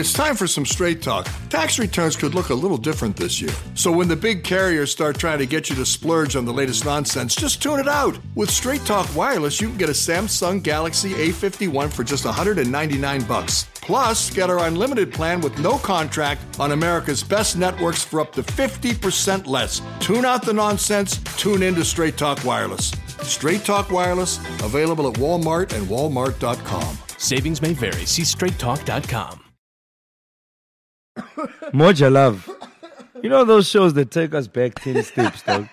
It's time for some straight talk. Tax returns could look a little different this year. So when the big carriers start trying to get you to splurge on the latest nonsense, just tune it out. With Straight Talk Wireless, you can get a Samsung Galaxy A51 for just $199. Plus, get our unlimited plan with no contract on America's best networks for up to 50% less. Tune out the nonsense. Tune in to Straight Talk Wireless. Straight Talk Wireless, available at Walmart and Walmart.com. Savings may vary. See StraightTalk.com. Moja Love. You know those shows that take us back 10 steps, dog?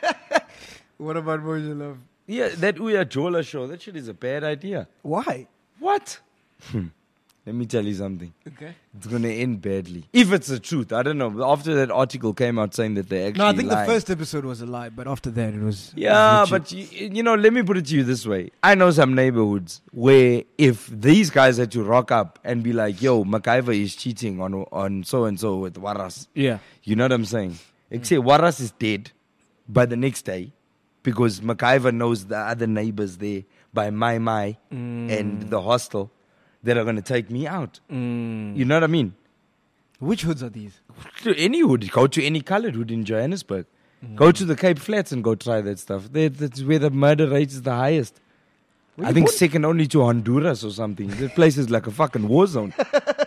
What about Moja Love? Yeah, that Uya Jola show. That shit is a bad idea. Why? What? Let me tell you something. Okay. It's going to end badly. If it's the truth. I don't know. After that article came out saying that they actually lied. No, I think the first episode was a lie, but after that it was... Yeah, but, you know, let me put it to you this way. I know some neighborhoods where if these guys had to rock up and be like, yo, MacGyver is cheating on so-and-so with Waras. Yeah. You know what I'm saying? Except Waras is dead by the next day because MacGyver knows the other neighbors there by and the hostel. That are going to take me out. Mm. You know what I mean? Which hoods are these? Any hood. Go to any coloured hood in Johannesburg. Mm. Go to the Cape Flats and go try that stuff. That's where the murder rate is the highest. Really? I think second only to Honduras or something. That place is like a fucking war zone.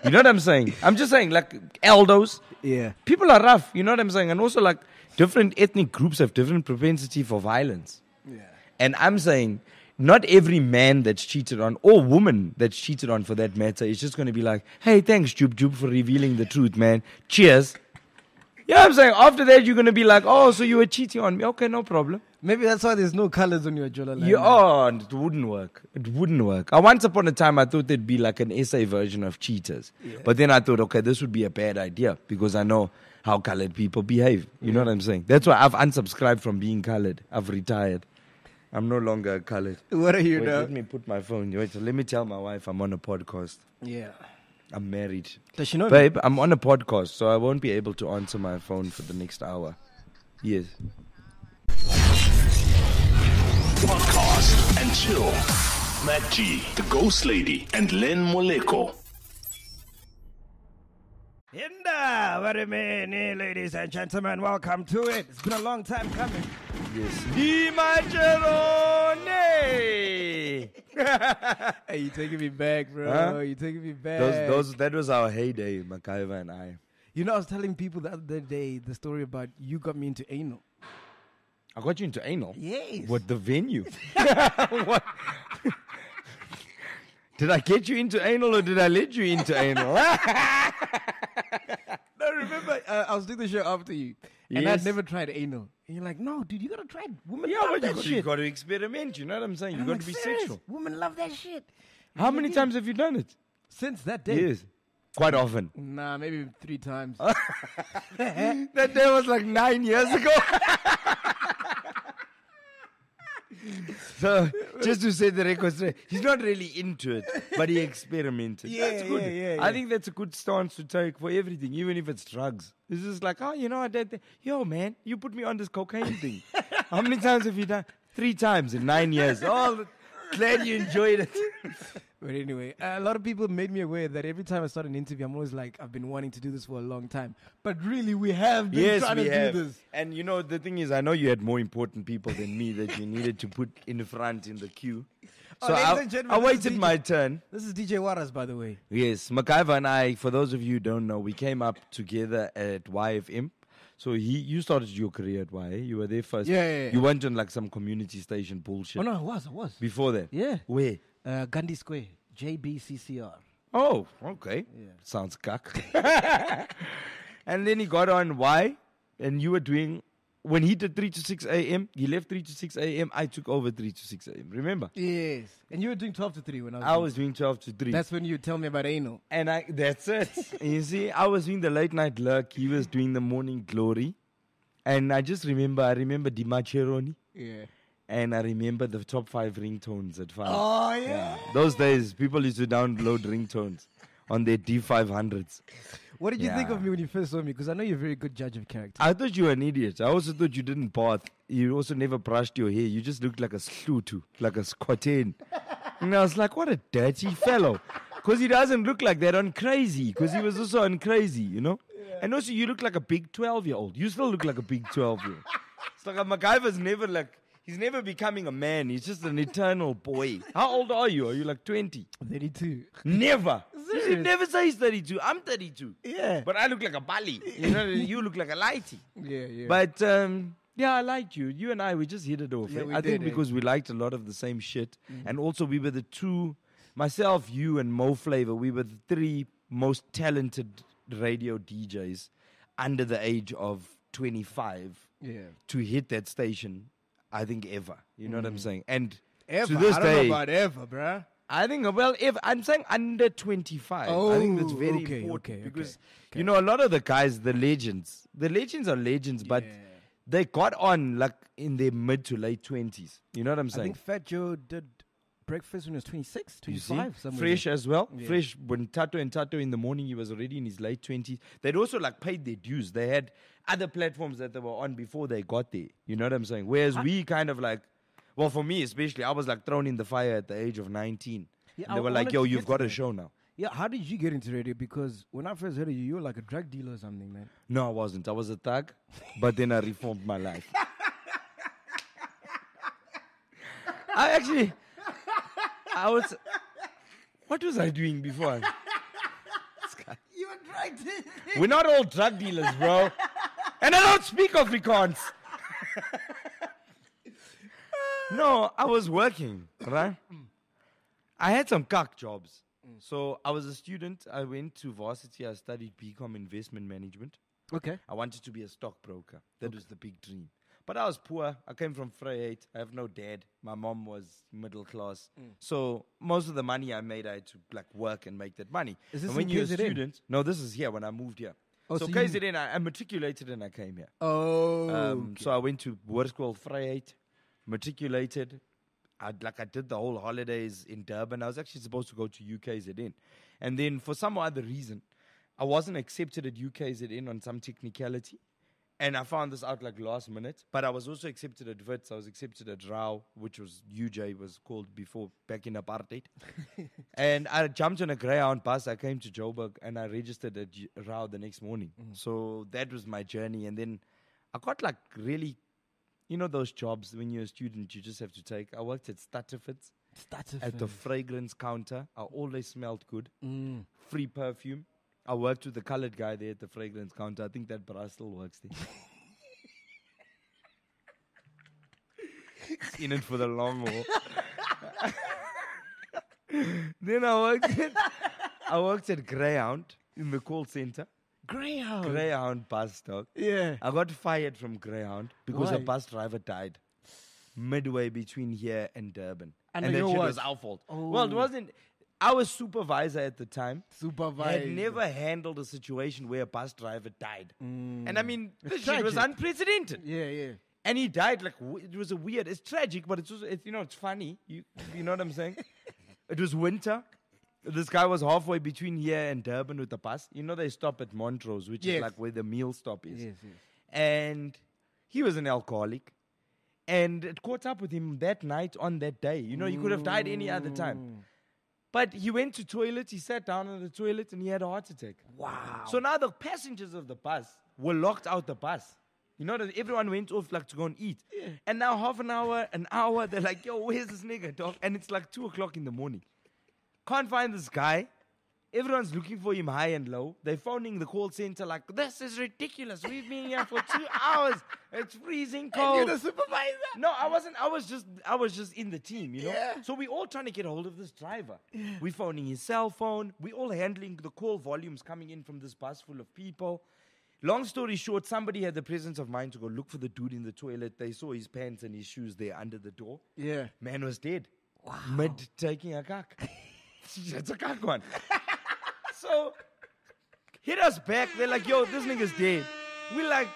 You know what I'm saying? I'm just saying, like, Eldos. Yeah. People are rough. You know what I'm saying? And also, like, different ethnic groups have different propensity for violence. Yeah. And I'm saying... Not every man that's cheated on, or woman that's cheated on for that matter, is just going to be like, hey, thanks, Jube, for revealing the truth, man. Cheers. You know what I'm saying? After that, you're going to be like, oh, so you were cheating on me. Okay, no problem. Maybe that's why there's no colors on your Jola line. Oh, it wouldn't work. It wouldn't work. Once upon a time, I thought there'd be like an SA version of cheaters. Yeah. But then I thought, okay, this would be a bad idea because I know how colored people behave. You know what I'm saying? That's why I've unsubscribed from being colored. I've retired. I'm no longer colored. What are you now? Let me put my phone. Wait, let me tell my wife I'm on a podcast. Yeah. I'm married. Does she know? Babe, I'm on a podcast, so I won't be able to answer my phone for the next hour. Yes. Podcast and chill. Matt G, the Ghost Lady, and Len Moleko. Hinda, what a minute, ladies and gentlemen. Welcome to it. It's been a long time coming. Yes. Hey, you're taking me back, bro. Huh? You're taking me back. That was our heyday, MacGyver and I. You know, I was telling people the other day the story about you got me into anal. I got you into anal? Yes. What, the venue? What? Did I get you into anal or did I let you into anal? No, remember, I was doing the show after you. Yes. And I'd never tried anal. And you're like, no, dude, you got to try it. Women love that shit. You got to experiment, you know what I'm saying? You got to be sexual. Women love that shit. How many times have you done it? Since that day? Yes. Quite often. Nah, maybe 3 times. That day was like 9 years ago. So, just to say the record straight, he's not really into it, but he experimented. Yeah, that's good. Yeah. I think that's a good stance to take for everything, even if it's drugs. It's just like, oh, you know, I did that. Yo, man, you put me on this cocaine thing. How many times have you done? 3 times in 9 years. Oh, glad you enjoyed it. But anyway, a lot of people made me aware that every time I start an interview, I'm always like, I've been wanting to do this for a long time. But really, we have been trying to do this. And you know, the thing is, I know you had more important people than me that you needed to put in the front in the queue. So I waited my turn. This is DJ Waras, by the way. Yes, MacGyver and I, for those of you who don't know, we came up together at YFM. So you started your career at YA. You were there first. Yeah. You went on like some community station bullshit. Oh, no, I was. Before that? Yeah. Where? Gandhi Square, JBCCR. Oh, okay. Yeah. Sounds cuck. And then he got on Y, and you were doing, when he did 3 to 6 a.m., he left 3 to 6 a.m., I took over 3 to 6 a.m., remember? Yes. And you were doing 12 to 3 when I was doing 12 to 3. That's when you tell me about anal. And that's it. You see, I was doing the late night lurk, he was doing the morning glory. And I just remember, Di Macheroni. Yeah. And I remember the top 5 ringtones at 5. Oh, yeah. Those days, people used to download ringtones on their D500s. What did you think of me when you first saw me? Because I know you're a very good judge of character. I thought you were an idiot. I also thought you didn't bath. You also never brushed your hair. You just looked like a slutu, like a squattin. And I was like, what a dirty fellow. Because he doesn't look like that on Crazy. Because he was also on Crazy, you know? Yeah. And also, you look like a big 12-year-old. You still look like a big 12-year-old. It's like MacGyver's never like... He's never becoming a man. He's just an eternal boy. How old are you? Are you like 20? 32. Never. Serious? You never say he's 32. I'm 32. Yeah. But I look like a bali. You know, you look like a lighty. Yeah, yeah. But... yeah, I liked you. You and I, we just hit it off. Yeah, I think because we liked a lot of the same shit. Mm-hmm. And also we were the two, myself, you and Mo Flavor, we were the three most talented radio DJs under the age of 25 to hit that station, I think, ever. You know what I'm saying? And ever? To this day, I don't know about ever, bruh. I think, well, if I'm saying under 25, I think that's very important because, you know, a lot of the guys, the legends, but... They got on like in their mid to late 20s. You know what I'm saying? I think Fat Joe did breakfast when he was 26, 25. Fresh as well. Yeah. Fresh, when Tato and Tato in the morning, he was already in his late 20s. They'd also like paid their dues. They had other platforms that they were on before they got there. You know what I'm saying? Whereas we kind of like, well, for me especially, I was like thrown in the fire at the age of 19. Yeah, and they were like, yo, you've got a show now. Yeah, how did you get into radio? Because when I first heard of you, you were like a drug dealer or something, man. No, I wasn't. I was a thug, but then I reformed my life. I was... What was I doing before? You were drug dealing. We're not all drug dealers, bro. And I don't speak Afrikaans. No, I was working, right? I had some cuck jobs. So I was a student. I went to varsity. I studied BCom investment management. Okay. I wanted to be a stockbroker. That was the big dream. But I was poor. I came from Vryheid. I have no dad. My mom was middle class. So most of the money I made, I had to like work and make that money. Is this and when in you're KZN? A student? No, this is here when I moved here. Oh, so KZN, I matriculated and I came here. Oh. So I went to Hoërskool Vryheid, matriculated. I did the whole holidays in Durban. I was actually supposed to go to UKZN. And then for some other reason, I wasn't accepted at UKZN on some technicality. And I found this out like last minute. But I was also accepted at Wits. I was accepted at RAU, which was UJ, was called before, back in apartheid. And I jumped on a Greyhound bus. I came to Joburg and I registered at RAU the next morning. So that was my journey. And then I got like really... You know those jobs when you're a student you just have to take. I worked at Stutterfit's. At the fragrance counter. I always smelled good. Free perfume. I worked with the colored guy there at the fragrance counter. I think that bra still works there. It's in it for the long haul. Then I worked at Greyhound in the call center. Greyhound bus dog. Yeah. I got fired from Greyhound because a bus driver died midway between here and Durban. And that shit was our fault. Oh. Well, it wasn't. I was supervisor at the time. Had never handled a situation where a bus driver died. And I mean, this shit was unprecedented. Yeah, yeah. And he died like, it was a weird, it's tragic, but it's also, you know, it's funny. You know what I'm saying? It was winter. This guy was halfway between here and Durban with the bus. You know, they stop at Montrose, which is like where the meal stop is. Yes, yes. And he was an alcoholic. And it caught up with him that night on that day. You know, he could have died any other time. But he went to toilet. He sat down on the toilet and he had a heart attack. Wow. So now the passengers of the bus were locked out the bus. You know, that everyone went off like to go and eat. Yeah. And now half an hour, they're like, yo, where's this nigga, dog? And it's like 2:00 in the morning. Can't find this guy. Everyone's looking for him high and low. They're phoning the call center like, this is ridiculous. We've been here for 2 hours. It's freezing cold. And you're the supervisor? No, I wasn't. I was just in the team, you know? Yeah. So we're all trying to get a hold of this driver. Yeah. We're phoning his cell phone. We're all handling the call volumes coming in from this bus full of people. Long story short, somebody had the presence of mind to go look for the dude in the toilet. They saw his pants and his shoes there under the door. Yeah. Man was dead. Wow. Mid taking a cock. It's a cock one. So, hit us back. They're like, yo, this nigga's dead. We're like,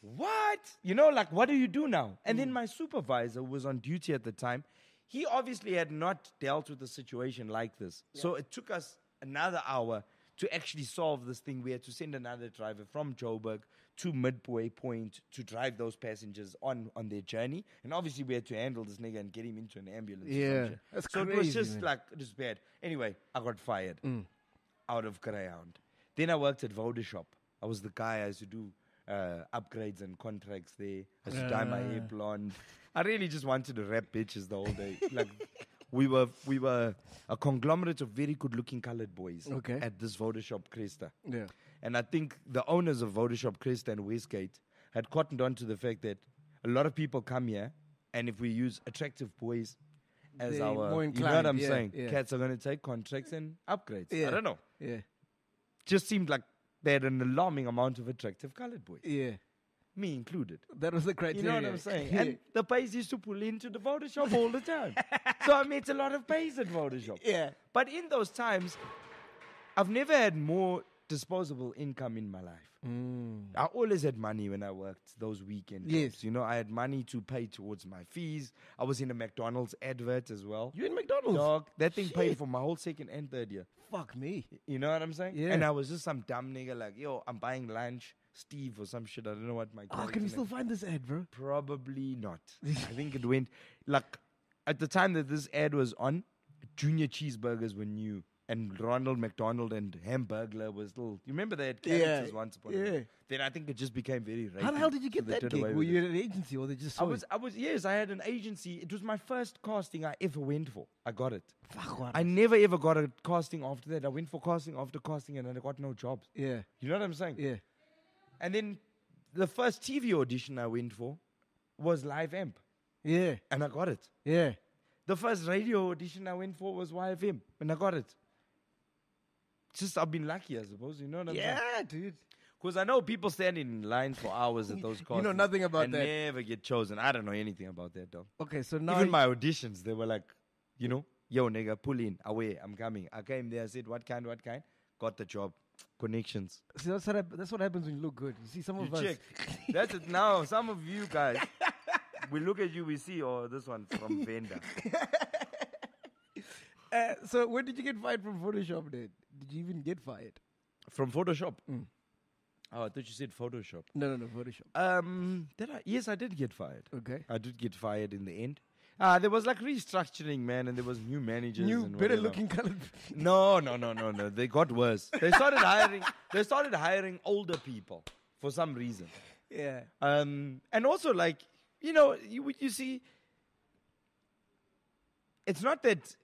what? You know, like, what do you do now? And then my supervisor, who was on duty at the time, he obviously had not dealt with a situation like this. Yeah. So, it took us another hour to actually solve this thing, we had to send another driver from Joburg to Midway Point to drive those passengers on their journey. And obviously, we had to handle this nigga and get him into an ambulance. Yeah, that's so crazy. So it was just like, it was bad. Anyway, I got fired out of Greyhound. Then I worked at Vodashop. I was the guy. I used to do upgrades and contracts there. I used to dye my hair blonde. I really just wanted to rap bitches the whole day. Like... We were a conglomerate of very good-looking coloured boys at this Vodashop Cresta. Yeah. And I think the owners of Vodashop Cresta and Westgate had cottoned on to the fact that a lot of people come here, and if we use attractive boys as our... You know what I'm saying? Yeah. Cats are going to take contracts and upgrades. Yeah. I don't know. Yeah. Just seemed like they had an alarming amount of attractive coloured boys. Yeah. Me included. That was the criteria. You know what I'm saying? Yeah. And the pays used to pull into the Vodashop all the time. So I met a lot of pays at Vodashop. Yeah. But in those times, I've never had more disposable income in my life. Mm. I always had money when I worked those weekend jobs. You know, I had money to pay towards my fees. I was in a McDonald's advert as well. You in McDonald's? Dog, that thing paid for my whole second and third year. Fuck me. You know what I'm saying? Yeah. And I was just some dumb nigga like, yo, I'm buying lunch. Steve or some shit. I don't know what my... can you still find this ad, bro? Probably not. I think it went... Like, at the time that this ad was on, junior cheeseburgers were new. And Ronald McDonald and Hamburglar was still... You remember they had characters once upon a time? Then I think it just became very... How the hell did you get that gig? Were you at an agency or they just saw Yes, I had an agency. It was my first casting I ever went for. I got it. Fuck, I never ever got a casting after that. I went for casting after casting and I got no jobs. Yeah. You know what I'm saying? Yeah. And then the first TV audition I went for was Live Amp. Yeah. And I got it. Yeah. The first radio audition I went for was YFM. And I got it. It's just I've been lucky, I suppose. You know what I'm saying? Yeah, dude. Because I know people standing in lines for hours at those castings. You know nothing about that. And never get chosen. I don't know anything about that, dog. Okay, so now... Even my auditions, they were like, you know, yo, nigga, pull in. Away, I'm coming. I came there, I said, what kind? Got the job. Connections. See, that's what happens when you look good. You see, some of us. That's it. Now, some of you guys, we look at you, we see, oh, this one's from Venda. So, when did you get fired from Vodashop, dude? Did you even get fired? From Vodashop? Oh, I thought you said Photoshop. No, Vodashop. Did I? Yes, I did get fired. Okay. I did get fired in the end. There was like restructuring, man, and there was new managers. New, better-looking coloured. No. They got worse. They started hiring. They started hiring older people for some reason. Yeah. And also, like, you know, you see, it's not that.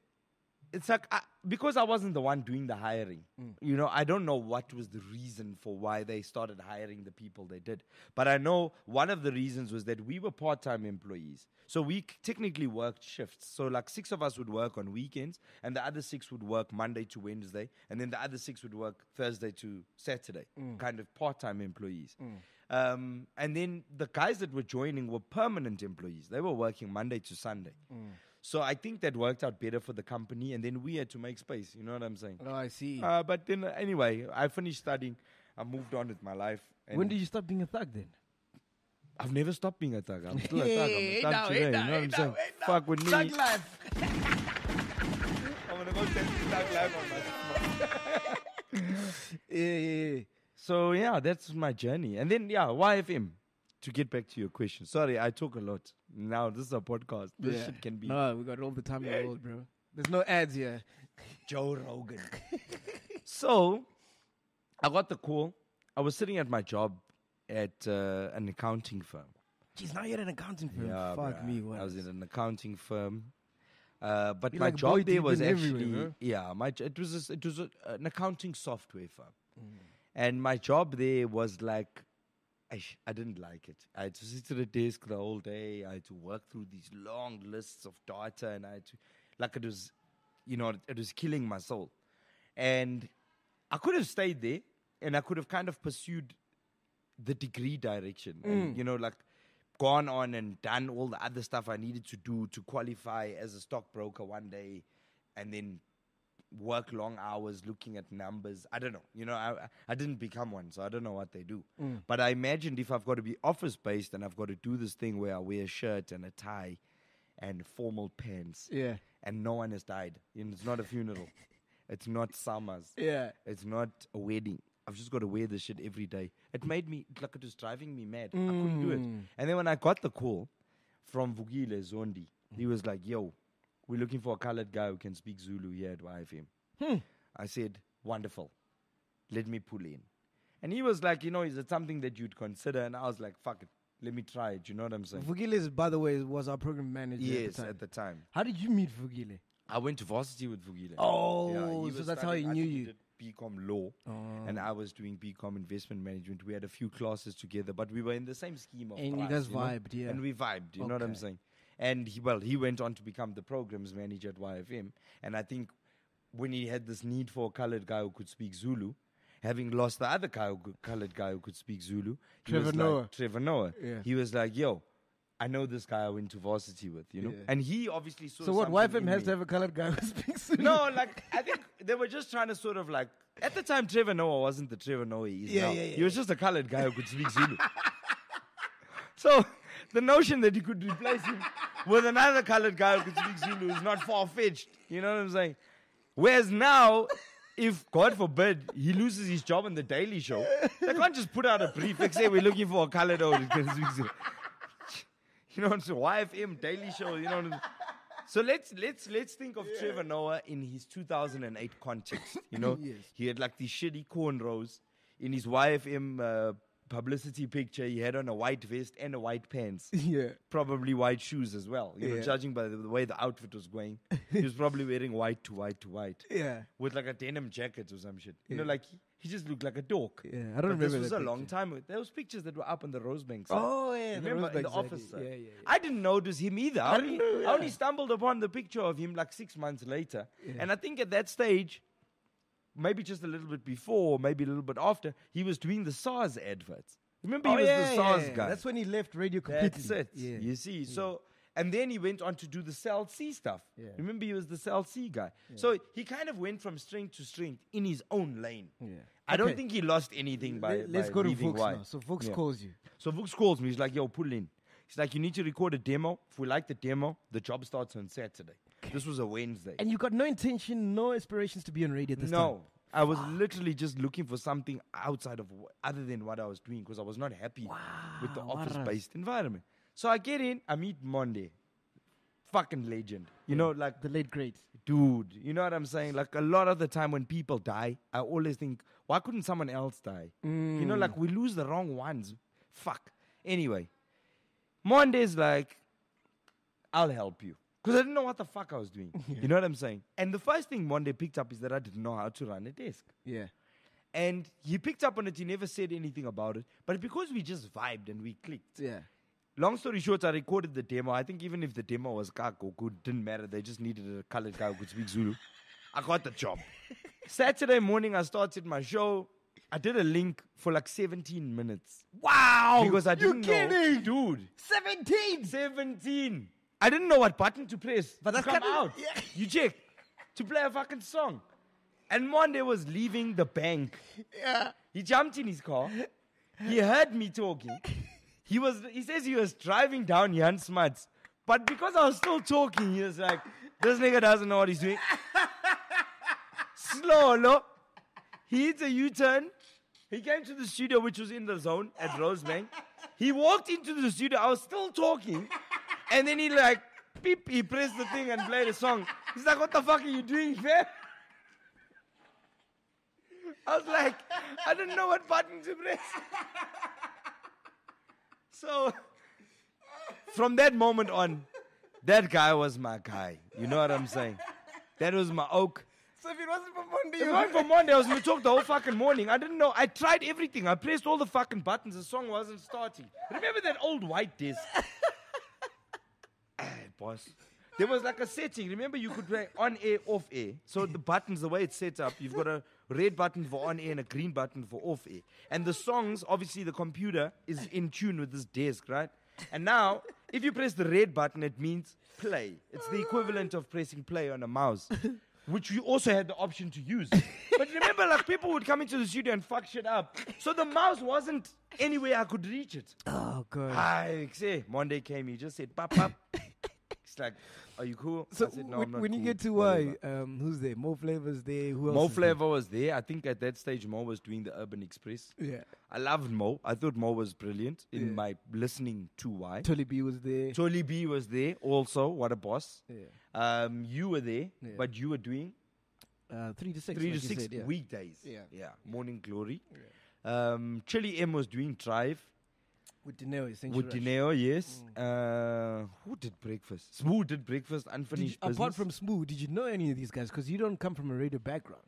It's like because I wasn't the one doing the hiring. You know, I don't know what was the reason for why they started hiring the people they did. But I know one of the reasons was that we were part-time employees. So we technically worked shifts. So like 6 of us would work on weekends and the other 6 would work Monday to Wednesday. And then the other 6 would work Thursday to Saturday, kind of part-time employees. And then the guys that were joining were permanent employees. They were working Monday to Sunday. So I think that worked out better for the company, and then we had to make space. You know what I'm saying? Oh, I see. But then, anyway, I finished studying. I moved on with my life. And when did you stop being a thug then? I've never stopped being a thug. I'm still a thug. Fuck with me. Thug life. I'm going to go send thug life on my phone. So, yeah, that's my journey. And then, yeah, YFM. To get back to your question. Sorry, I talk a lot. Now, this is a podcast. This shit can be... No, we got all the time in the world, bro. There's no ads here. Joe Rogan. So, I got the call. I was sitting at my job at an accounting firm. Jeez, now you're at an accounting firm. Yeah, fuck me. What I was in an accounting firm. But my job there was actually... Yeah, it was an accounting software firm. And my job there was like... I didn't like it. I had to sit at a desk the whole day. I had to work through these long lists of data. And I had to, like, it was, you know, it was killing my soul. And I could have stayed there and I could have kind of pursued the degree direction. And, you know, like, gone on and done all the other stuff I needed to do to qualify as a stockbroker one day and then work long hours looking at numbers. I don't know. You know, I didn't become one, so I don't know what they do. But I imagined if I've got to be office-based and I've got to do this thing where I wear a shirt and a tie and formal pants and no one has died and it's not a funeral It's not summers. Yeah. It's not a wedding. I've just got to wear this shit every day. It made me, like, it was driving me mad. I couldn't do it. And then when I got the call from Vukile Zondi, he was like, yo, we're looking for a colored guy who can speak Zulu here at YFM. I said, wonderful. Let me pull in. And he was like, you know, is it something that you'd consider? And I was like, fuck it. Let me try it. You know what I'm saying? Vukile, by the way, was our program manager at the time. How did you meet Vukile? I went to varsity with Vukile. Oh, yeah, so that's how he knew you. He did BCom Law, and I was doing BCom Investment Management. We had a few classes together, but we were in the same scheme of class. And you guys vibed, yeah. And we vibed, you know what I'm saying? And he went on to become the programs manager at YFM. And I think when he had this need for a colored guy who could speak Zulu, having lost the other colored guy who could speak Zulu, Trevor Noah. Yeah. He was like, yo, I know this guy I went to varsity with, you know? Yeah. And he obviously saw something. So what, YFM has to have a colored guy who speaks Zulu? No, like, I think they were just trying to sort of like, at the time, Trevor Noah wasn't the Trevor Noah he is now. He was just a colored guy who could speak Zulu. So the notion that you could replace him with another colored guy who could speak Zulu is not far-fetched. You know what I'm saying? Whereas now, if, God forbid, he loses his job on the Daily Show, they can't just put out a brief and say, we're looking for a colored old who can speak Zulu. You know what I'm saying? YFM, Daily Show, you know what I'm saying? So let's think of Trevor Noah in his 2008 context, you know? He had like these shitty cornrows in his YFM publicity picture. He had on a white vest and a white pants. Yeah. Probably white shoes as well. You know, judging by the way the outfit was going, he was probably wearing white. Yeah. With like a denim jacket or some shit. You know, like... He just looked like a dork. Yeah, I don't remember. This was a long time ago. There was pictures that were up on the Rosebank side. Oh, yeah. Remember in the office side. Yeah. I didn't notice him either. I only stumbled upon the picture of him like 6 months later. Yeah. And I think at that stage, maybe just a little bit before, maybe a little bit after, he was doing the SARS adverts. Remember he was the SARS guy. That's when he left radio completely. That's it. Yeah. You see. Yeah. So... And then he went on to do the Cell C stuff. Yeah. Remember, he was the Cell C guy. Yeah. So he kind of went from strength to strength in his own lane. Yeah. I don't think he lost anything by leaving Vuk's now. So Vuk's calls you. So Vuk's calls me. He's like, yo, pull in. He's like, you need to record a demo. If we like the demo, the job starts on Saturday. Okay. This was a Wednesday. And you got no intention, no aspirations to be on radio at this time? No. I was literally just looking for something outside of, other than what I was doing, because I was not happy with the office-based environment. So I get in, I meet Monday. Fucking legend. You know, like... The late great. Dude, you know what I'm saying? Like, a lot of the time when people die, I always think, why couldn't someone else die? You know, like, we lose the wrong ones. Fuck. Anyway, Monday's like, I'll help you. Because I didn't know what the fuck I was doing. You know what I'm saying? And the first thing Monday picked up is that I didn't know how to run a desk. Yeah. And he picked up on it. He never said anything about it. But because we just vibed and we clicked... Yeah. Long story short, I recorded the demo. I think even if the demo was kak or good, didn't matter. They just needed a colored guy who could speak Zulu. I got the job. Saturday morning, I started my show. I did a link for like 17 minutes. Wow! Because I didn't know. Dude. 17! I didn't know what button to press. But that's come out. Yeah. You check. To play a fucking song. And Monday was leaving the bank. Yeah. He jumped in his car. He heard me talking. He says he was driving down Jan Smuts, but because I was still talking, he was like, this nigga doesn't know what he's doing. Slow, look. He hits a U-turn. He came to the studio, which was in the zone at Rosebank. He walked into the studio. I was still talking. And then he like, beep, he pressed the thing and played a song. He's like, what the fuck are you doing, fam? I was like, I didn't know what button to press. So, from that moment on, that guy was my guy. You know what I'm saying? That was my oak. So if it wasn't for Monday... If it wasn't for Monday, I was going to talk the whole fucking morning. I didn't know. I tried everything. I pressed all the fucking buttons. The song wasn't starting. Remember that old white disc? Boss. There was like a setting. Remember, you could play on air, off air. So the buttons, the way it's set up, you've got a red button for on air and a green button for off air. And the songs, obviously the computer is in tune with this desk, right? And now, if you press the red button, it means play. It's the equivalent of pressing play on a mouse, which we also had the option to use. But remember, like, people would come into the studio and fuck shit up. So the mouse wasn't anywhere I could reach it. Oh, God. Monday came, he just said, pop, pop. It's like, are you cool? So I said, no, when you cool, get to who's there? Mo Flavor's there. Who else? Mo Flavor was there. I think at that stage Mo was doing the Urban Express. Yeah, I loved Mo. I thought Mo was brilliant in my listening to why. Tolly B was there. Tolly B was there also. What a boss. Yeah. You were there, but you were doing 3 to 6. 3 to 6 said, weekdays. Yeah. Morning Glory. Yeah. Chili M was doing Drive. With Dineo, essentially. With Dineo, yes. Who did breakfast? Smoo did breakfast, unfinished business. Apart from Smoo, did you know any of these guys? Because you don't come from a radio background.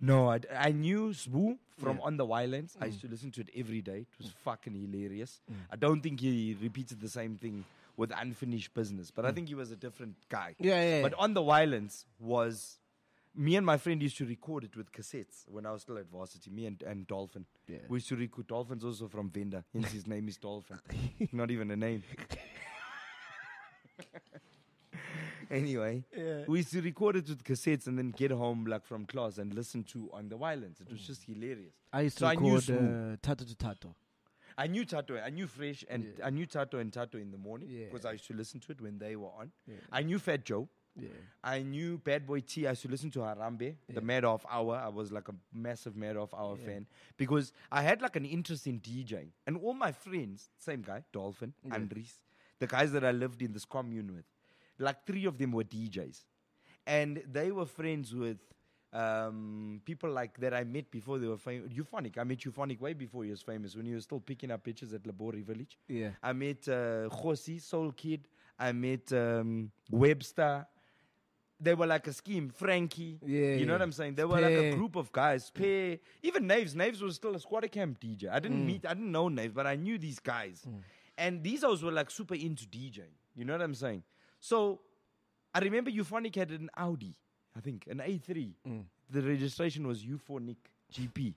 No, I knew Smoo from On the Wildlands. I used to listen to it every day. It was fucking hilarious. I don't think he repeated the same thing with Unfinished Business, but I think he was a different guy. Yeah. But On the Wildlands was... Me and my friend used to record it with cassettes when I was still at varsity, me and Dolphin. Yeah. We used to record. Dolphin's also from Venda, hence his name is Dolphin. Not even a name. Anyway, we used to record it with cassettes and then get home like from class and listen to On the Violence. It was just hilarious. I used to record Tato to Tato. I knew Tato. I knew Fresh and I knew Tato and Tato in the morning because I used to listen to it when they were on. Yeah. I knew Fat Joe. Yeah. I knew Bad Boy T. I used to listen to Harambe, the Mad Half-Hour. I was like a massive Mad Half-Hour fan because I had like an interest in DJing. And all my friends, same guy, Dolphin, Andries, the guys that I lived in this commune with, like 3 of them were DJs. And they were friends with people like that I met before they were famous. Euphonik. I met Euphonik way before he was famous, when he was still picking up pictures at Labori Village. Yeah. I met Khosi, Soul Kid. I met Webster. They were like a scheme. Frankie. Yeah, you know what I'm saying? They were like a group of guys. Pay. Even Knaves. Knaves was still a squatter camp DJ. I didn't meet, I didn't know Knaves, but I knew these guys. And these guys were like super into DJing. You know what I'm saying? So, I remember Euphonic had an Audi, I think, an A3. The registration was Euphonic GP.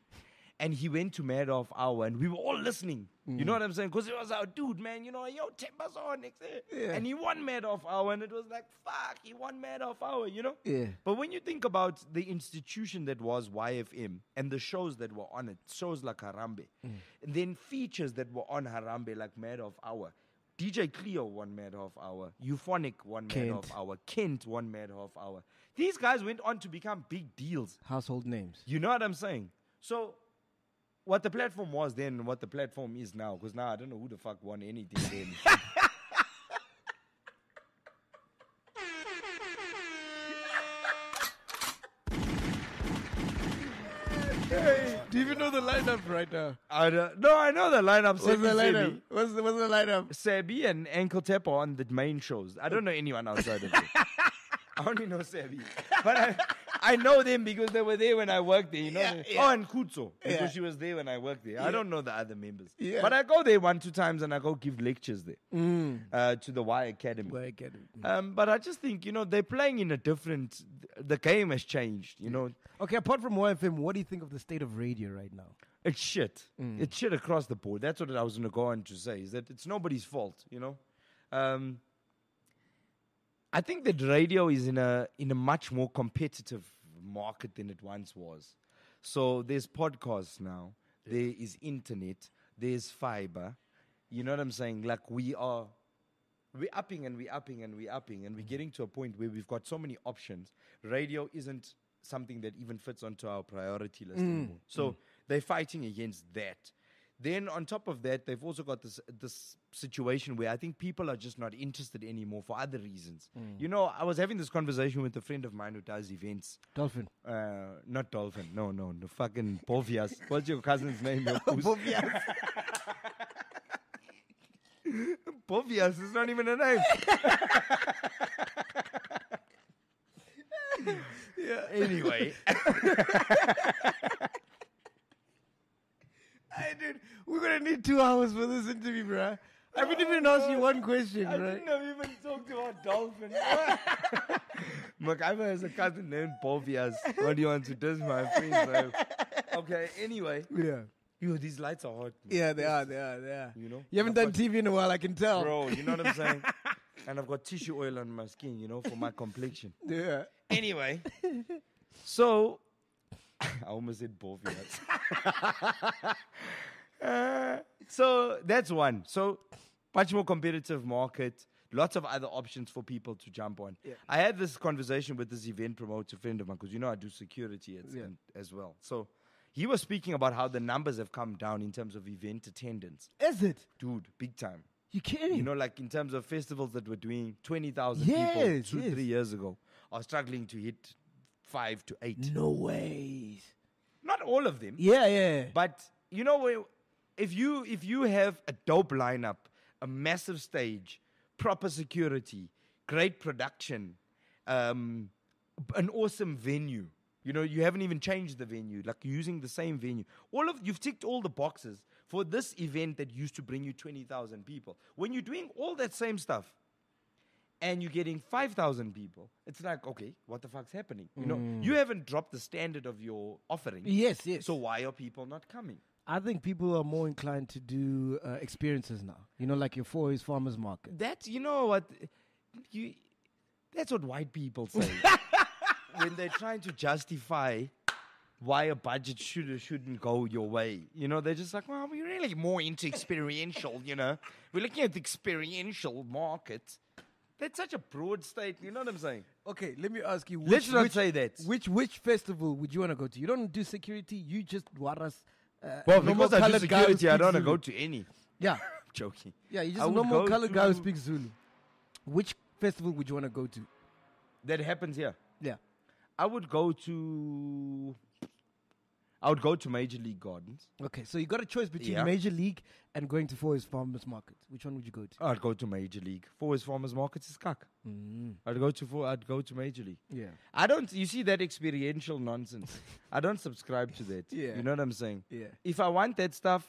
And he went to Mad Half-Hour, and we were all listening. You know what I'm saying? Because it was our dude, man. You know, yo, Timbers on next day. Yeah. And he won Mad Half-Hour, and it was like, fuck, he won Mad Half-Hour, you know? Yeah. But when you think about the institution that was YFM and the shows that were on it, shows like Harambe, and then features that were on Harambe, like Mad Half-Hour. DJ Cleo won Mad Half-Hour. Euphonic won Mad Half-Hour. Kent won Mad Half-Hour. These guys went on to become big deals. Household names. You know what I'm saying? So... What the platform was then and what the platform is now. Because now I don't know who the fuck won anything then. Hey, do you even know the lineup right now? I don't, no, I know the lineup. What's the lineup? What's the lineup? Sebi and Ankle Tap are on the main shows. I don't know anyone outside of it. I only know Sebi. But I know them because they were there when I worked there. You know? Oh, and Kutso, because she was there when I worked there. I don't know the other members. Yeah. But I go there 1-2 times and I go give lectures there to the Y Academy. Y Academy. But I just think, you know, they're playing in a different... The game has changed, you know. Okay, apart from YFM, what do you think of the state of radio right now? It's shit. It's shit across the board. That's what I was going to go on to say, is that it's nobody's fault, you know. I think that radio is in a much more competitive market than it once was. So there's podcasts now, there is internet, there's fiber. You know what I'm saying? Like we're upping and we're upping and we're upping, and we're getting to a point where we've got so many options. Radio isn't something that even fits onto our priority list anymore. So they're fighting against that. Then on top of that, they've also got this situation where I think people are just not interested anymore for other reasons. You know, I was having this conversation with a friend of mine who does events. Dolphin. Not Dolphin. No. Fucking Povias. What's your cousin's name? Povias. Povias is not even a name. Anyway. Hey, dude, we're going to need 2 hours for this interview, bro. I haven't even asked you one question, bro. I didn't have even talked about Dolphin. MacGyver has a cousin named Povias. What do you want to do, my friend, bro? Okay, anyway. Yeah. Yo, these lights are hot. Man. Yeah, they are. You know? You haven't done TV in a while, I can tell. Bro, you know what I'm saying? And I've got tissue oil on my skin, you know, for my complexion. Yeah. Anyway. So... I almost said Povias. So that's one. So much more competitive market. lots of other options for people to jump on. Yeah. I had this conversation with this event promoter friend of mine, because, you know, I do security as well. So he was speaking about how the numbers have come down in terms of event attendance. Is it? Dude, big time. You kidding? You know, like in terms of festivals that were doing 20,000 people 2-3 years ago are struggling to hit 5 to 8. No way. Not all of them. Yeah, yeah. But, you know, if you have a dope lineup, a massive stage, proper security, great production, an awesome venue. You know, you haven't even changed the venue. Like, you're using the same venue. You've ticked all the boxes for this event that used to bring you 20,000 people. When you're doing all that same stuff and you're getting 5,000 people, it's like, okay, what the fuck's happening? You know, you haven't dropped the standard of your offering. Yes, yes. So why are people not coming? I think people are more inclined to do experiences now. You know, like your 4A's farmers market. That, you know what? That's what white people say. When they're trying to justify why a budget should or shouldn't go your way. You know, they're just like, well, we're really more into experiential, you know. We're looking at the experiential market. That's such a broad statement, you know what I'm saying? Okay, let me ask you. Which festival would you want to go to? You don't do security, you just Waras. Well, because I do security, I don't want to go to any. Yeah. I'm joking. Yeah, you just a normal colored guy who speaks Zulu. Which festival would you want to go to? That happens here. Yeah. I would go to Major League Gardens. Okay, so you got a choice between Major League and going to Fourways Farmers Market. Which one would you go to? I'd go to Major League. Fourways Farmers Market is cuck. Mm. I'd go to Major League. Yeah. You see that experiential nonsense. I don't subscribe to that. Yeah. You know what I'm saying? Yeah. If I want that stuff,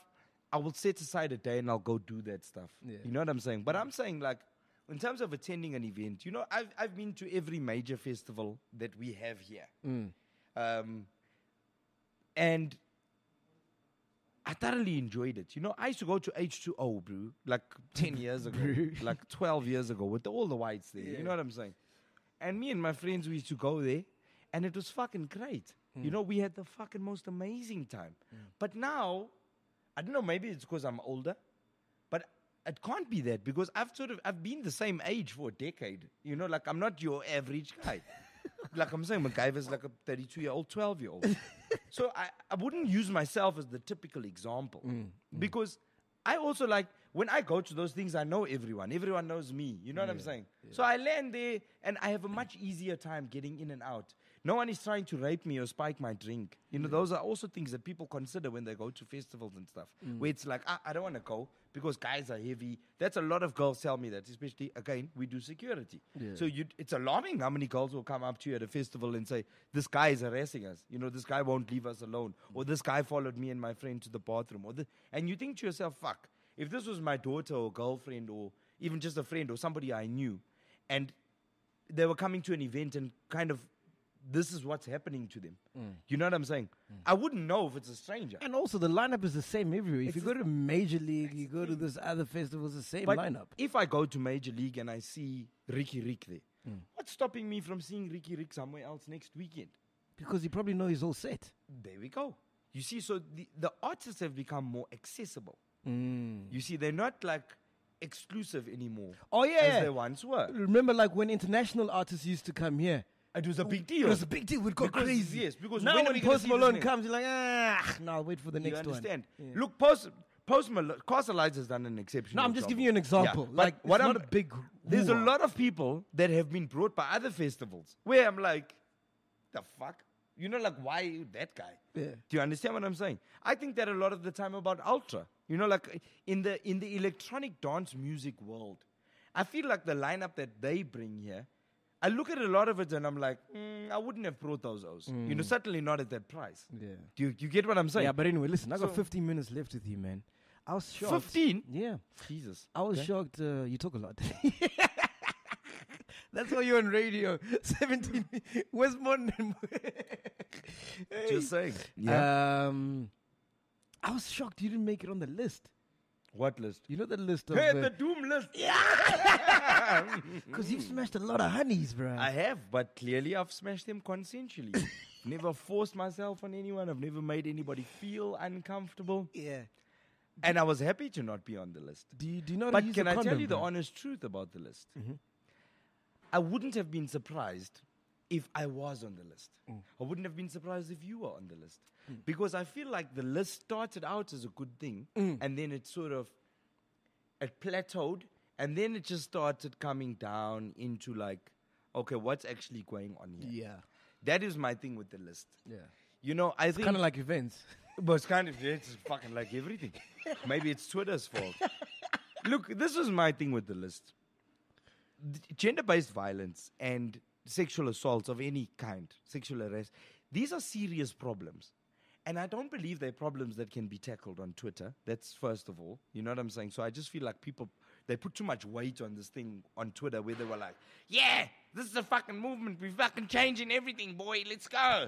I will set aside a day and I'll go do that stuff. Yeah. You know what I'm saying? But I'm saying, like, in terms of attending an event, you know, I've been to every major festival that we have here. Mm. And I thoroughly enjoyed it. You know, I used to go to H2O, bro, like 10 years ago, like 12 years ago with all the whites there. Yeah. You know what I'm saying? And me and my friends, we used to go there and it was fucking great. Mm. You know, we had the fucking most amazing time. Mm. But now, I don't know, maybe it's because I'm older. It can't be that, because I've been the same age for a decade. You know, like, I'm not your average guy. Like I'm saying, MacGyver's like a 32-year-old, 12-year-old. So I wouldn't use myself as the typical example. Mm, because I also, like, when I go to those things, I know everyone. Everyone knows me. You know what I'm saying? Yeah. So I land there and I have a much easier time getting in and out. No one is trying to rape me or spike my drink. You know, those are also things that people consider when they go to festivals and stuff. Mm. Where it's like, I don't want to go because guys are heavy. That's a lot of girls tell me that, especially, again, we do security. Yeah. So it's alarming how many girls will come up to you at a festival and say, this guy is harassing us. You know, this guy won't leave us alone. Or this guy followed me and my friend to the bathroom. And you think to yourself, fuck. If this was my daughter or girlfriend or even just a friend or somebody I knew, and they were coming to an event and kind of this is what's happening to them. Mm. You know what I'm saying? Mm. I wouldn't know if it's a stranger. And also the lineup is the same everywhere. If you go to Major League, you go to this other festival, it's the same lineup. If I go to Major League and I see Ricky Rick there, what's stopping me from seeing Ricky Rick somewhere else next weekend? Because you probably know he's all set. There we go. You see, so the artists have become more accessible. Mm. You see, they're not like exclusive anymore. Oh yeah, as they once were. Remember, like when international artists used to come here, it was a big deal. It was a big deal. We'd go crazy. Yes, because now when Post Malone comes, you're like, no, wait for the next one. You understand? Yeah. Look, Post Malone, Carcelize has done an exception. No, I'm just giving you an example. Yeah, like, what I'm a big. There's a lot of people that have been brought by other festivals where I'm like, the fuck. You know, like, why that guy? Yeah. Do you understand what I'm saying? I think that a lot of the time about Ultra. You know, like in the electronic dance music world, I feel like the lineup that they bring here, I look at a lot of it and I'm like, I wouldn't have brought those O's. Mm. You know, certainly not at that price. Yeah. Do you get what I'm saying? Yeah, but anyway, listen, I got 15 minutes left with you, man. I was shocked. 15? Yeah. Jesus. I was shocked. You talk a lot. That's why you're on radio. 17. Westmont. Hey. Just saying. Yeah. I was shocked you didn't make it on the list. What list? You know the list of... Hey, the doom list. Yeah. Because you've smashed a lot of honeys, bro. I have, but clearly I've smashed them consensually. Never forced myself on anyone. I've never made anybody feel uncomfortable. Yeah. And I was happy to not be on the list. Do you know? But can I tell you the honest truth about the list? Mm-hmm. I wouldn't have been surprised if I was on the list. Mm. I wouldn't have been surprised if you were on the list. Mm. Because I feel like the list started out as a good thing, and then it sort of, it plateaued, and then it just started coming down into like, okay, what's actually going on here? Yeah. That is my thing with the list. Yeah. You know, I think... kind of like events. But it's kind of, it's fucking like everything. Maybe it's Twitter's fault. Look, this is my thing with the list. Gender-based violence and sexual assaults of any kind, sexual arrest, these are serious problems. And I don't believe they're problems that can be tackled on Twitter. That's first of all. You know what I'm saying? So I just feel like people, they put too much weight on this thing on Twitter where they were like, yeah, this is a fucking movement. We're fucking changing everything, boy. Let's go.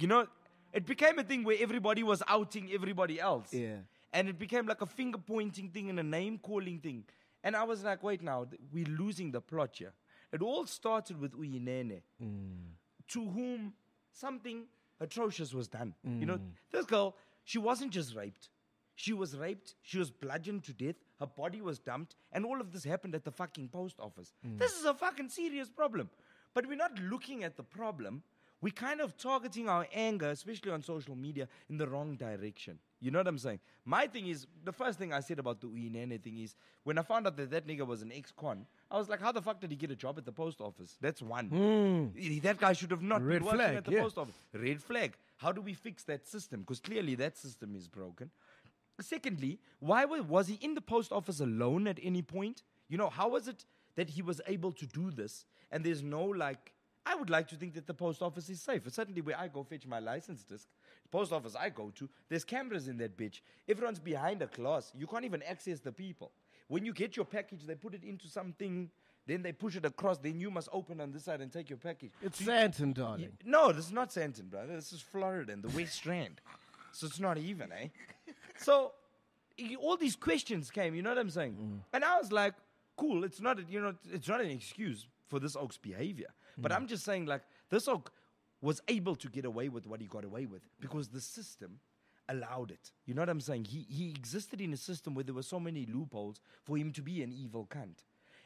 You know, it became a thing where everybody was outing everybody else. Yeah. And it became like a finger-pointing thing and a name-calling thing. And I was like, wait now, we're losing the plot here. It all started with Uyinene, to whom something atrocious was done. Mm. You know, this girl, she wasn't just raped. She was raped. She was bludgeoned to death. Her body was dumped. And all of this happened at the fucking post office. Mm. This is a fucking serious problem. But we're not looking at the problem. We're kind of targeting our anger, especially on social media, in the wrong direction. You know what I'm saying? My thing is, the first thing I said about the Uyinene thing is, when I found out that that nigga was an ex-con, I was like, how the fuck did he get a job at the post office? That's one. That guy should have not been working at the post office. Red flag. How do we fix that system? Because clearly that system is broken. Secondly, why was he in the post office alone at any point? You know, how was it that he was able to do this? And there's no, like... I would like to think that the post office is safe. Certainly where I go fetch my license disc, the post office I go to, there's cameras in that bitch. Everyone's behind a glass. You can't even access the people. When you get your package, they put it into something, then they push it across, then you must open on this side and take your package. It's Sandton, darling. No, this is not Sandton, brother. This is Florida and the West Strand. So it's not even, eh? So all these questions came, you know what I'm saying? Mm. And I was like, cool, it's not, you know, it's not an excuse for this oak's behavior. But I'm just saying, like, this oak was able to get away with what he got away with because the system allowed it. You know what I'm saying? He existed in a system where there were so many loopholes for him to be an evil cunt.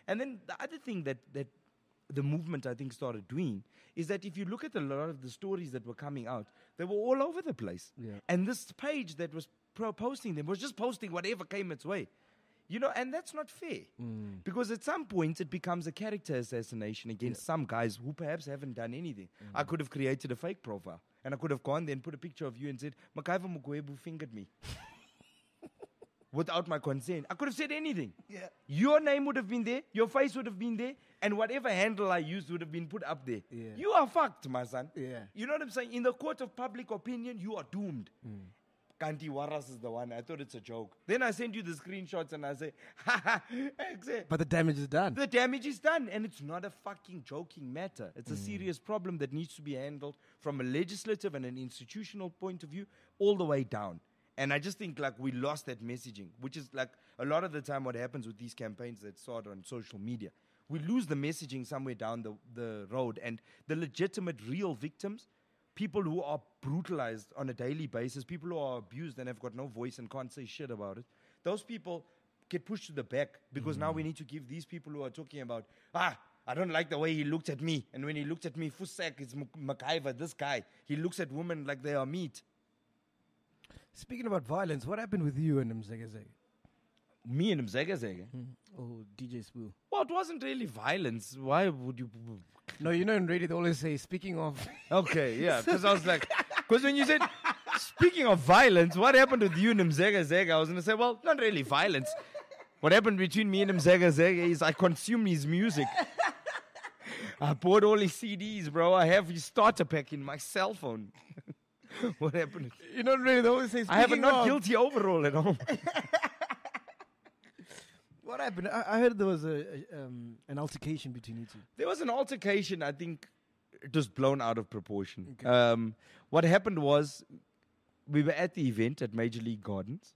And then the other thing that the movement, I think, started doing is that if you look at a lot of the stories that were coming out, they were all over the place. Yeah. And this page that was posting them was just posting whatever came its way. You know, and that's not fair. Mm. Because at some point, it becomes a character assassination against some guys who perhaps haven't done anything. Mm. I could have created a fake profile. And I could have gone there and put a picture of you and said, MacGyver Mugwebu fingered me. Without my consent. I could have said anything. Yeah. Your name would have been there. Your face would have been there. And whatever handle I used would have been put up there. Yeah. You are fucked, my son. Yeah. You know what I'm saying? In the court of public opinion, you are doomed. Mm. Kanti Waras is the one. I thought it's a joke. Then I send you the screenshots and I say, ha ha. But the damage is done. The damage is done. And it's not a fucking joking matter. It's a serious problem that needs to be handled from a legislative and an institutional point of view all the way down. And I just think like we lost that messaging, which is like a lot of the time what happens with these campaigns that start on social media. We lose the messaging somewhere down the road, and the legitimate real victims, people who are brutalized on a daily basis, people who are abused and have got no voice and can't say shit about it, those people get pushed to the back because now we need to give these people who are talking about, I don't like the way he looked at me. And when he looked at me, Fusak, it's MacGyver, this guy. He looks at women like they are meat. Speaking about violence, what happened with you and Mzegazeg? Me and Mzegazeg? Oh, DJ Spoo. Well, it wasn't really violence. Why would you... No, you know, in radio, they always say, speaking of... Okay, yeah, because I was like... Because when you said, speaking of violence, what happened with you and Mzegazeg? I was going to say, well, not really violence. What happened between me and Mzegazeg is I consumed his music. I bought all his CDs, bro. I have his starter pack in my cell phone. What happened? You know, really, they always say, speaking I have a not guilty overall at home. What happened? I heard there was an altercation between you two. There was an altercation, I think, just blown out of proportion. Okay. What happened was we were at the event at Major League Gardens,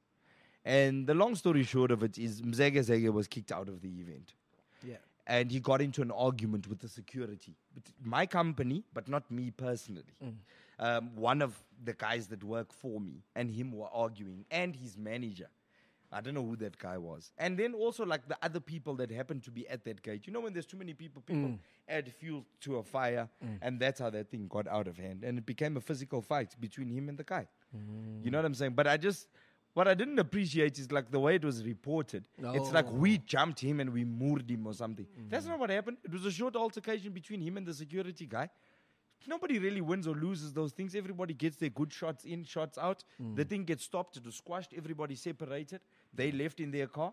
and the long story short of it is Mzegazeg was kicked out of the event. Yeah. And he got into an argument with the security. With my company, but not me personally. Mm. one of the guys that work for me and him were arguing, and his manager. I don't know who that guy was. And then also like the other people that happened to be at that gate. You know, when there's too many people add fuel to a fire, and that's how that thing got out of hand. And it became a physical fight between him and the guy. You know what I'm saying? But I just, what I didn't appreciate is like the way it was reported. No. It's like we jumped him and we moored him or something. That's not what happened. It was a short altercation between him and the security guy. Nobody really wins or loses those things. Everybody gets their good shots in, shots out. The thing gets stopped, it was squashed. Everybody separated. They left in their car.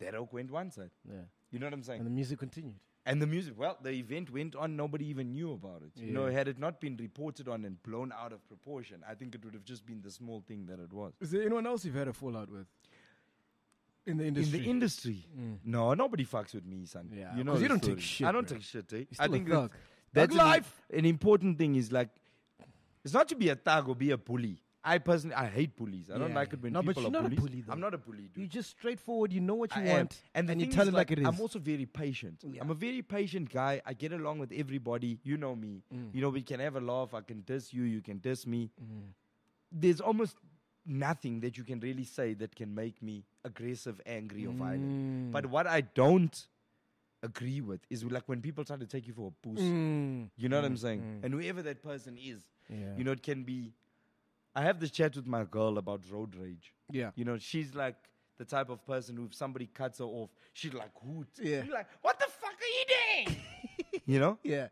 That oak went one side. Yeah. You know what I'm saying? And the music continued. And the music, well, the event went on. Nobody even knew about it. Yeah. You know, had it not been reported on and blown out of proportion, I think it would have just been the small thing that it was. Is there anyone else you've had a fallout with? In the industry. In the industry. No, nobody fucks with me, son. Yeah. You know, you don't take shit. I don't take shit, eh? I think that's life. An important thing is like, it's not to be a thug or be a bully. I personally, I hate bullies. I don't like it when people are bullies. No, but you're not a bully, though. I'm not a bully, dude. You're just straightforward. You know what you want. And you tell it like it is. I'm also very patient. Yeah. I'm a very patient guy. I get along with everybody. You know me. You know, we can have a laugh. I can diss you. You can diss me. There's almost nothing that you can really say that can make me aggressive, angry, or violent. But what I don't agree with is like when people try to take you for a puss. You know what I'm saying? And whoever that person is, you know, it can be... I have this chat with my girl about road rage. Yeah. You know, she's like the type of person who if somebody cuts her off, she'd like hoot. Yeah. You're like, what the fuck are you doing? You know? Yeah.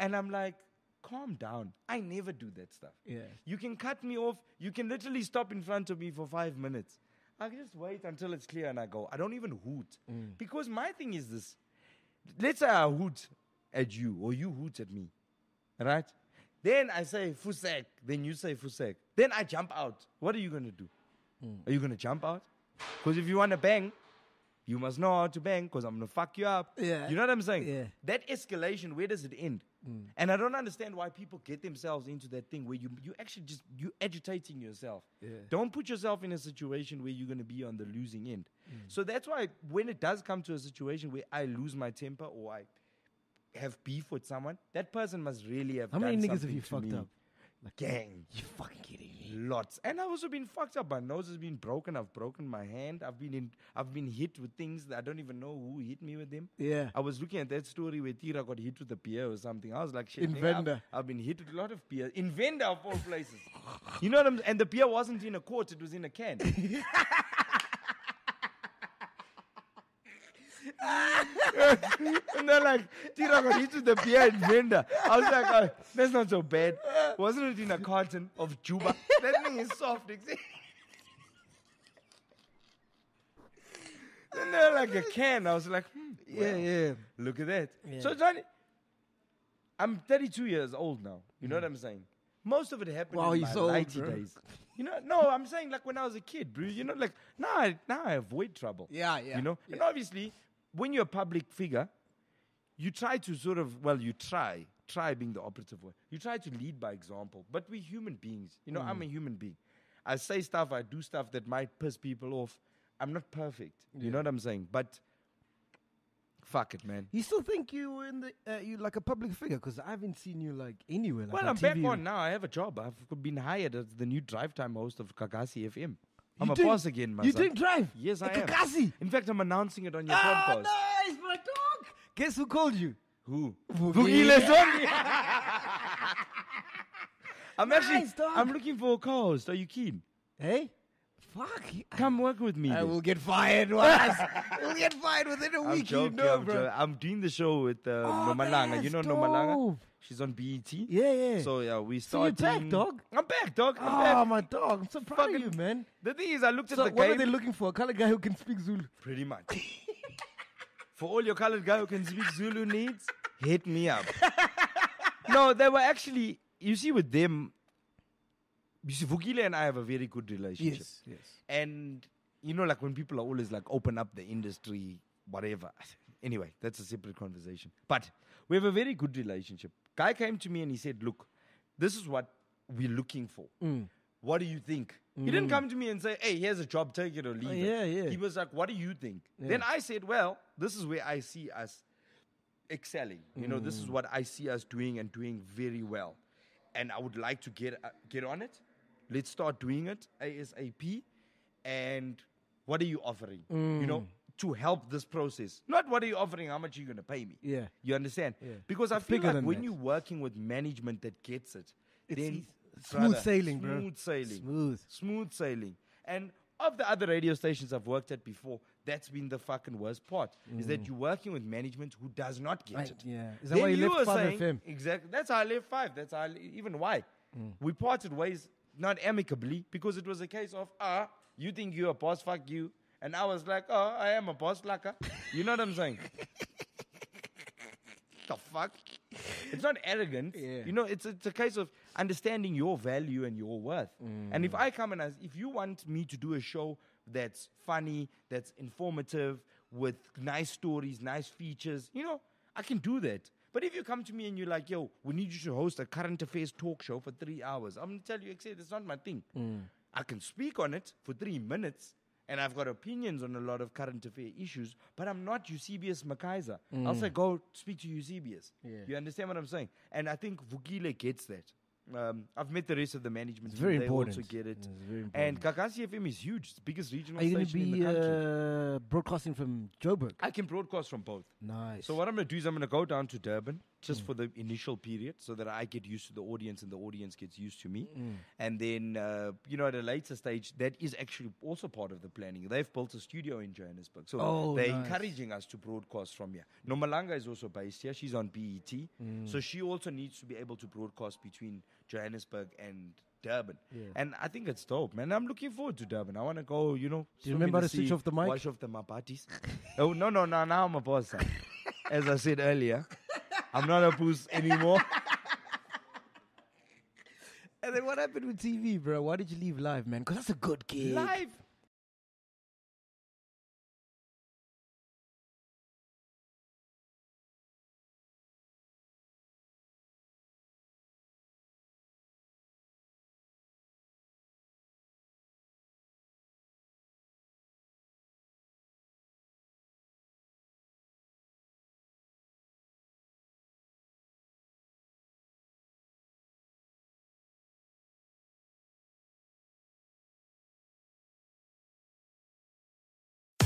And I'm like, calm down. I never do that stuff. Yeah. You can cut me off. You can literally stop in front of me for 5 minutes. I can just wait until it's clear and I go. I don't even hoot. Because my thing is this. Let's say I hoot at you or you hoot at me. Right? Then I say, Fusek. Then you say, Fusek. Then I jump out. What are you going to do? Are you going to jump out? Because if you want to bang, you must know how to bang because I'm going to fuck you up. Yeah. You know what I'm saying? Yeah. That escalation, where does it end? And I don't understand why people get themselves into that thing where you actually just, you're agitating yourself. Yeah. Don't put yourself in a situation where you're going to be on the losing end. So that's why when it does come to a situation where I lose my temper or I have beef with someone, that person must really have done something to me. How many niggas have you fucked up? Like, gang. You fucking kidding me? Lots. And I've also been fucked up. My nose has been broken. I've broken my hand. I've been hit with things that I don't even know who hit me with them. Yeah. I was looking at that story where Tira got hit with a beer or something. I was like, shit. In Venda. I've been hit with a lot of beer. In Venda, of all places. You know what I'm saying? And the beer wasn't in a quart. It was in a can. And they're like, Tira got hit with the beer in Venda. I was like, oh, that's not so bad. Wasn't it in a carton of Juba? That thing is soft. Then they're like a can. I was like, yeah. Look at that. Yeah. So Johnny, I'm 32 years old now. You know what I'm saying? Most of it happened in my 90 days. You know, no, I'm saying like when I was a kid, bro. You know, like now I avoid trouble. Yeah. You know, and obviously, when you're a public figure, you try to sort of, well, you try being the operative word. You try to lead by example, but we're human beings. You know, I'm a human being. I say stuff, I do stuff that might piss people off. I'm not perfect. Yeah. You know what I'm saying? But fuck it, man. You still think you in the you like a public figure? Because I haven't seen you like anywhere. Like, well, I'm TV back on now. I have a job. I've been hired as the new drive time host of Kakasi FM. I'm a boss again, my son. You didn't drive? Yes, I am. Kakasi. In fact, I'm announcing it on your podcast. Oh, nice, my dog. Guess who called you? Who? Vukile Zondi. I'm looking for a co-host. Are you keen? Hey? Fuck. Come work with me. I will get fired. We'll get fired within a week. Joking, you know, bro. I'm doing the show with Nomalanga. You know Nomalanga? She's on BET. Yeah. So, yeah, we started. So, you're back, dog? I'm back, dog. Oh, my dog. I'm so proud of you, man. The thing is, I looked at the game. What are they looking for? A colored guy who can speak Zulu? Pretty much. For all your colored guy who can speak Zulu needs, hit me up. No, they were actually, you see, with them, you see, Vukile and I have a very good relationship. Yes. And, you know, like when people are always like, open up the industry, whatever. Anyway, that's a separate conversation. But we have a very good relationship. Guy came to me and he said, look, this is what we're looking for. What do you think? He didn't come to me and say, hey, here's a job, take it or leave it. He was like, what do you think? Yeah. Then I said, well, this is where I see us excelling. You know, this is what I see us doing and doing very well. and I would like to get on it. Let's start doing it ASAP. And what are you offering? You know, to help this process. Not what are you offering, how much are you going to pay me? Yeah. You understand? Yeah. Because I feel like when you're working with management that gets it, it's then smooth sailing, bro. And of the other radio stations I've worked at before, that's been the fucking worst part. Is that you're working with management who does not get it. Yeah. Is that then why you left 5FM? Exactly. That's how I left 5. That's how I, even why. We parted ways, not amicably, because it was a case of, you think you're a boss, fuck you. And I was like, I am a boss, laka. You know what I'm saying? The fuck? It's not arrogant. Yeah. You know, it's a case of understanding your value and your worth. And if I come and ask, if you want me to do a show that's funny, that's informative, with nice stories, nice features, you know, I can do that. But if you come to me and you're like, yo, we need you to host a current affairs talk show for 3 hours, I'm going to tell you, it's not my thing. I can speak on it for 3 minutes, and I've got opinions on a lot of current affair issues, but I'm not Eusebius Mackayser. I'll say, go speak to Eusebius. Yeah. You understand what I'm saying? And I think Vukile gets that. I've met the rest of the management. It's very important. They also get it. And Kakasi FM is huge. It's the biggest regional station in the country. Are you going to be broadcasting from Joburg? I can broadcast from both. Nice. So what I'm going to do is I'm going to go down to Durban just for the initial period so that I get used to the audience and the audience gets used to me. And then, you know, at a later stage, that is actually also part of the planning. They've built a studio in Johannesburg. So they're encouraging us to broadcast from here. Nomalanga is also based here. She's on BET. So she also needs to be able to broadcast between Johannesburg and Durban. And I think it's dope, man. I'm looking forward to Durban. I want to go, you know. Do you remember to switch off the mic? Wash off the Mapatis. Oh, no. Now I'm a boss. As I said earlier, I'm not a puss anymore. And then what happened with TV, bro? Why did you leave live, man? Because that's a good gig. Live.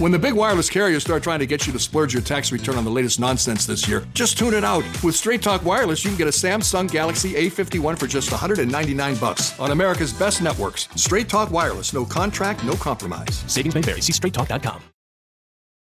When the big wireless carriers start trying to get you to splurge your tax return on the latest nonsense this year, just tune it out. With Straight Talk Wireless, you can get a Samsung Galaxy A51 for just $199 on America's best networks. Straight Talk Wireless. No contract, no compromise. Savings may vary. See StraightTalk.com.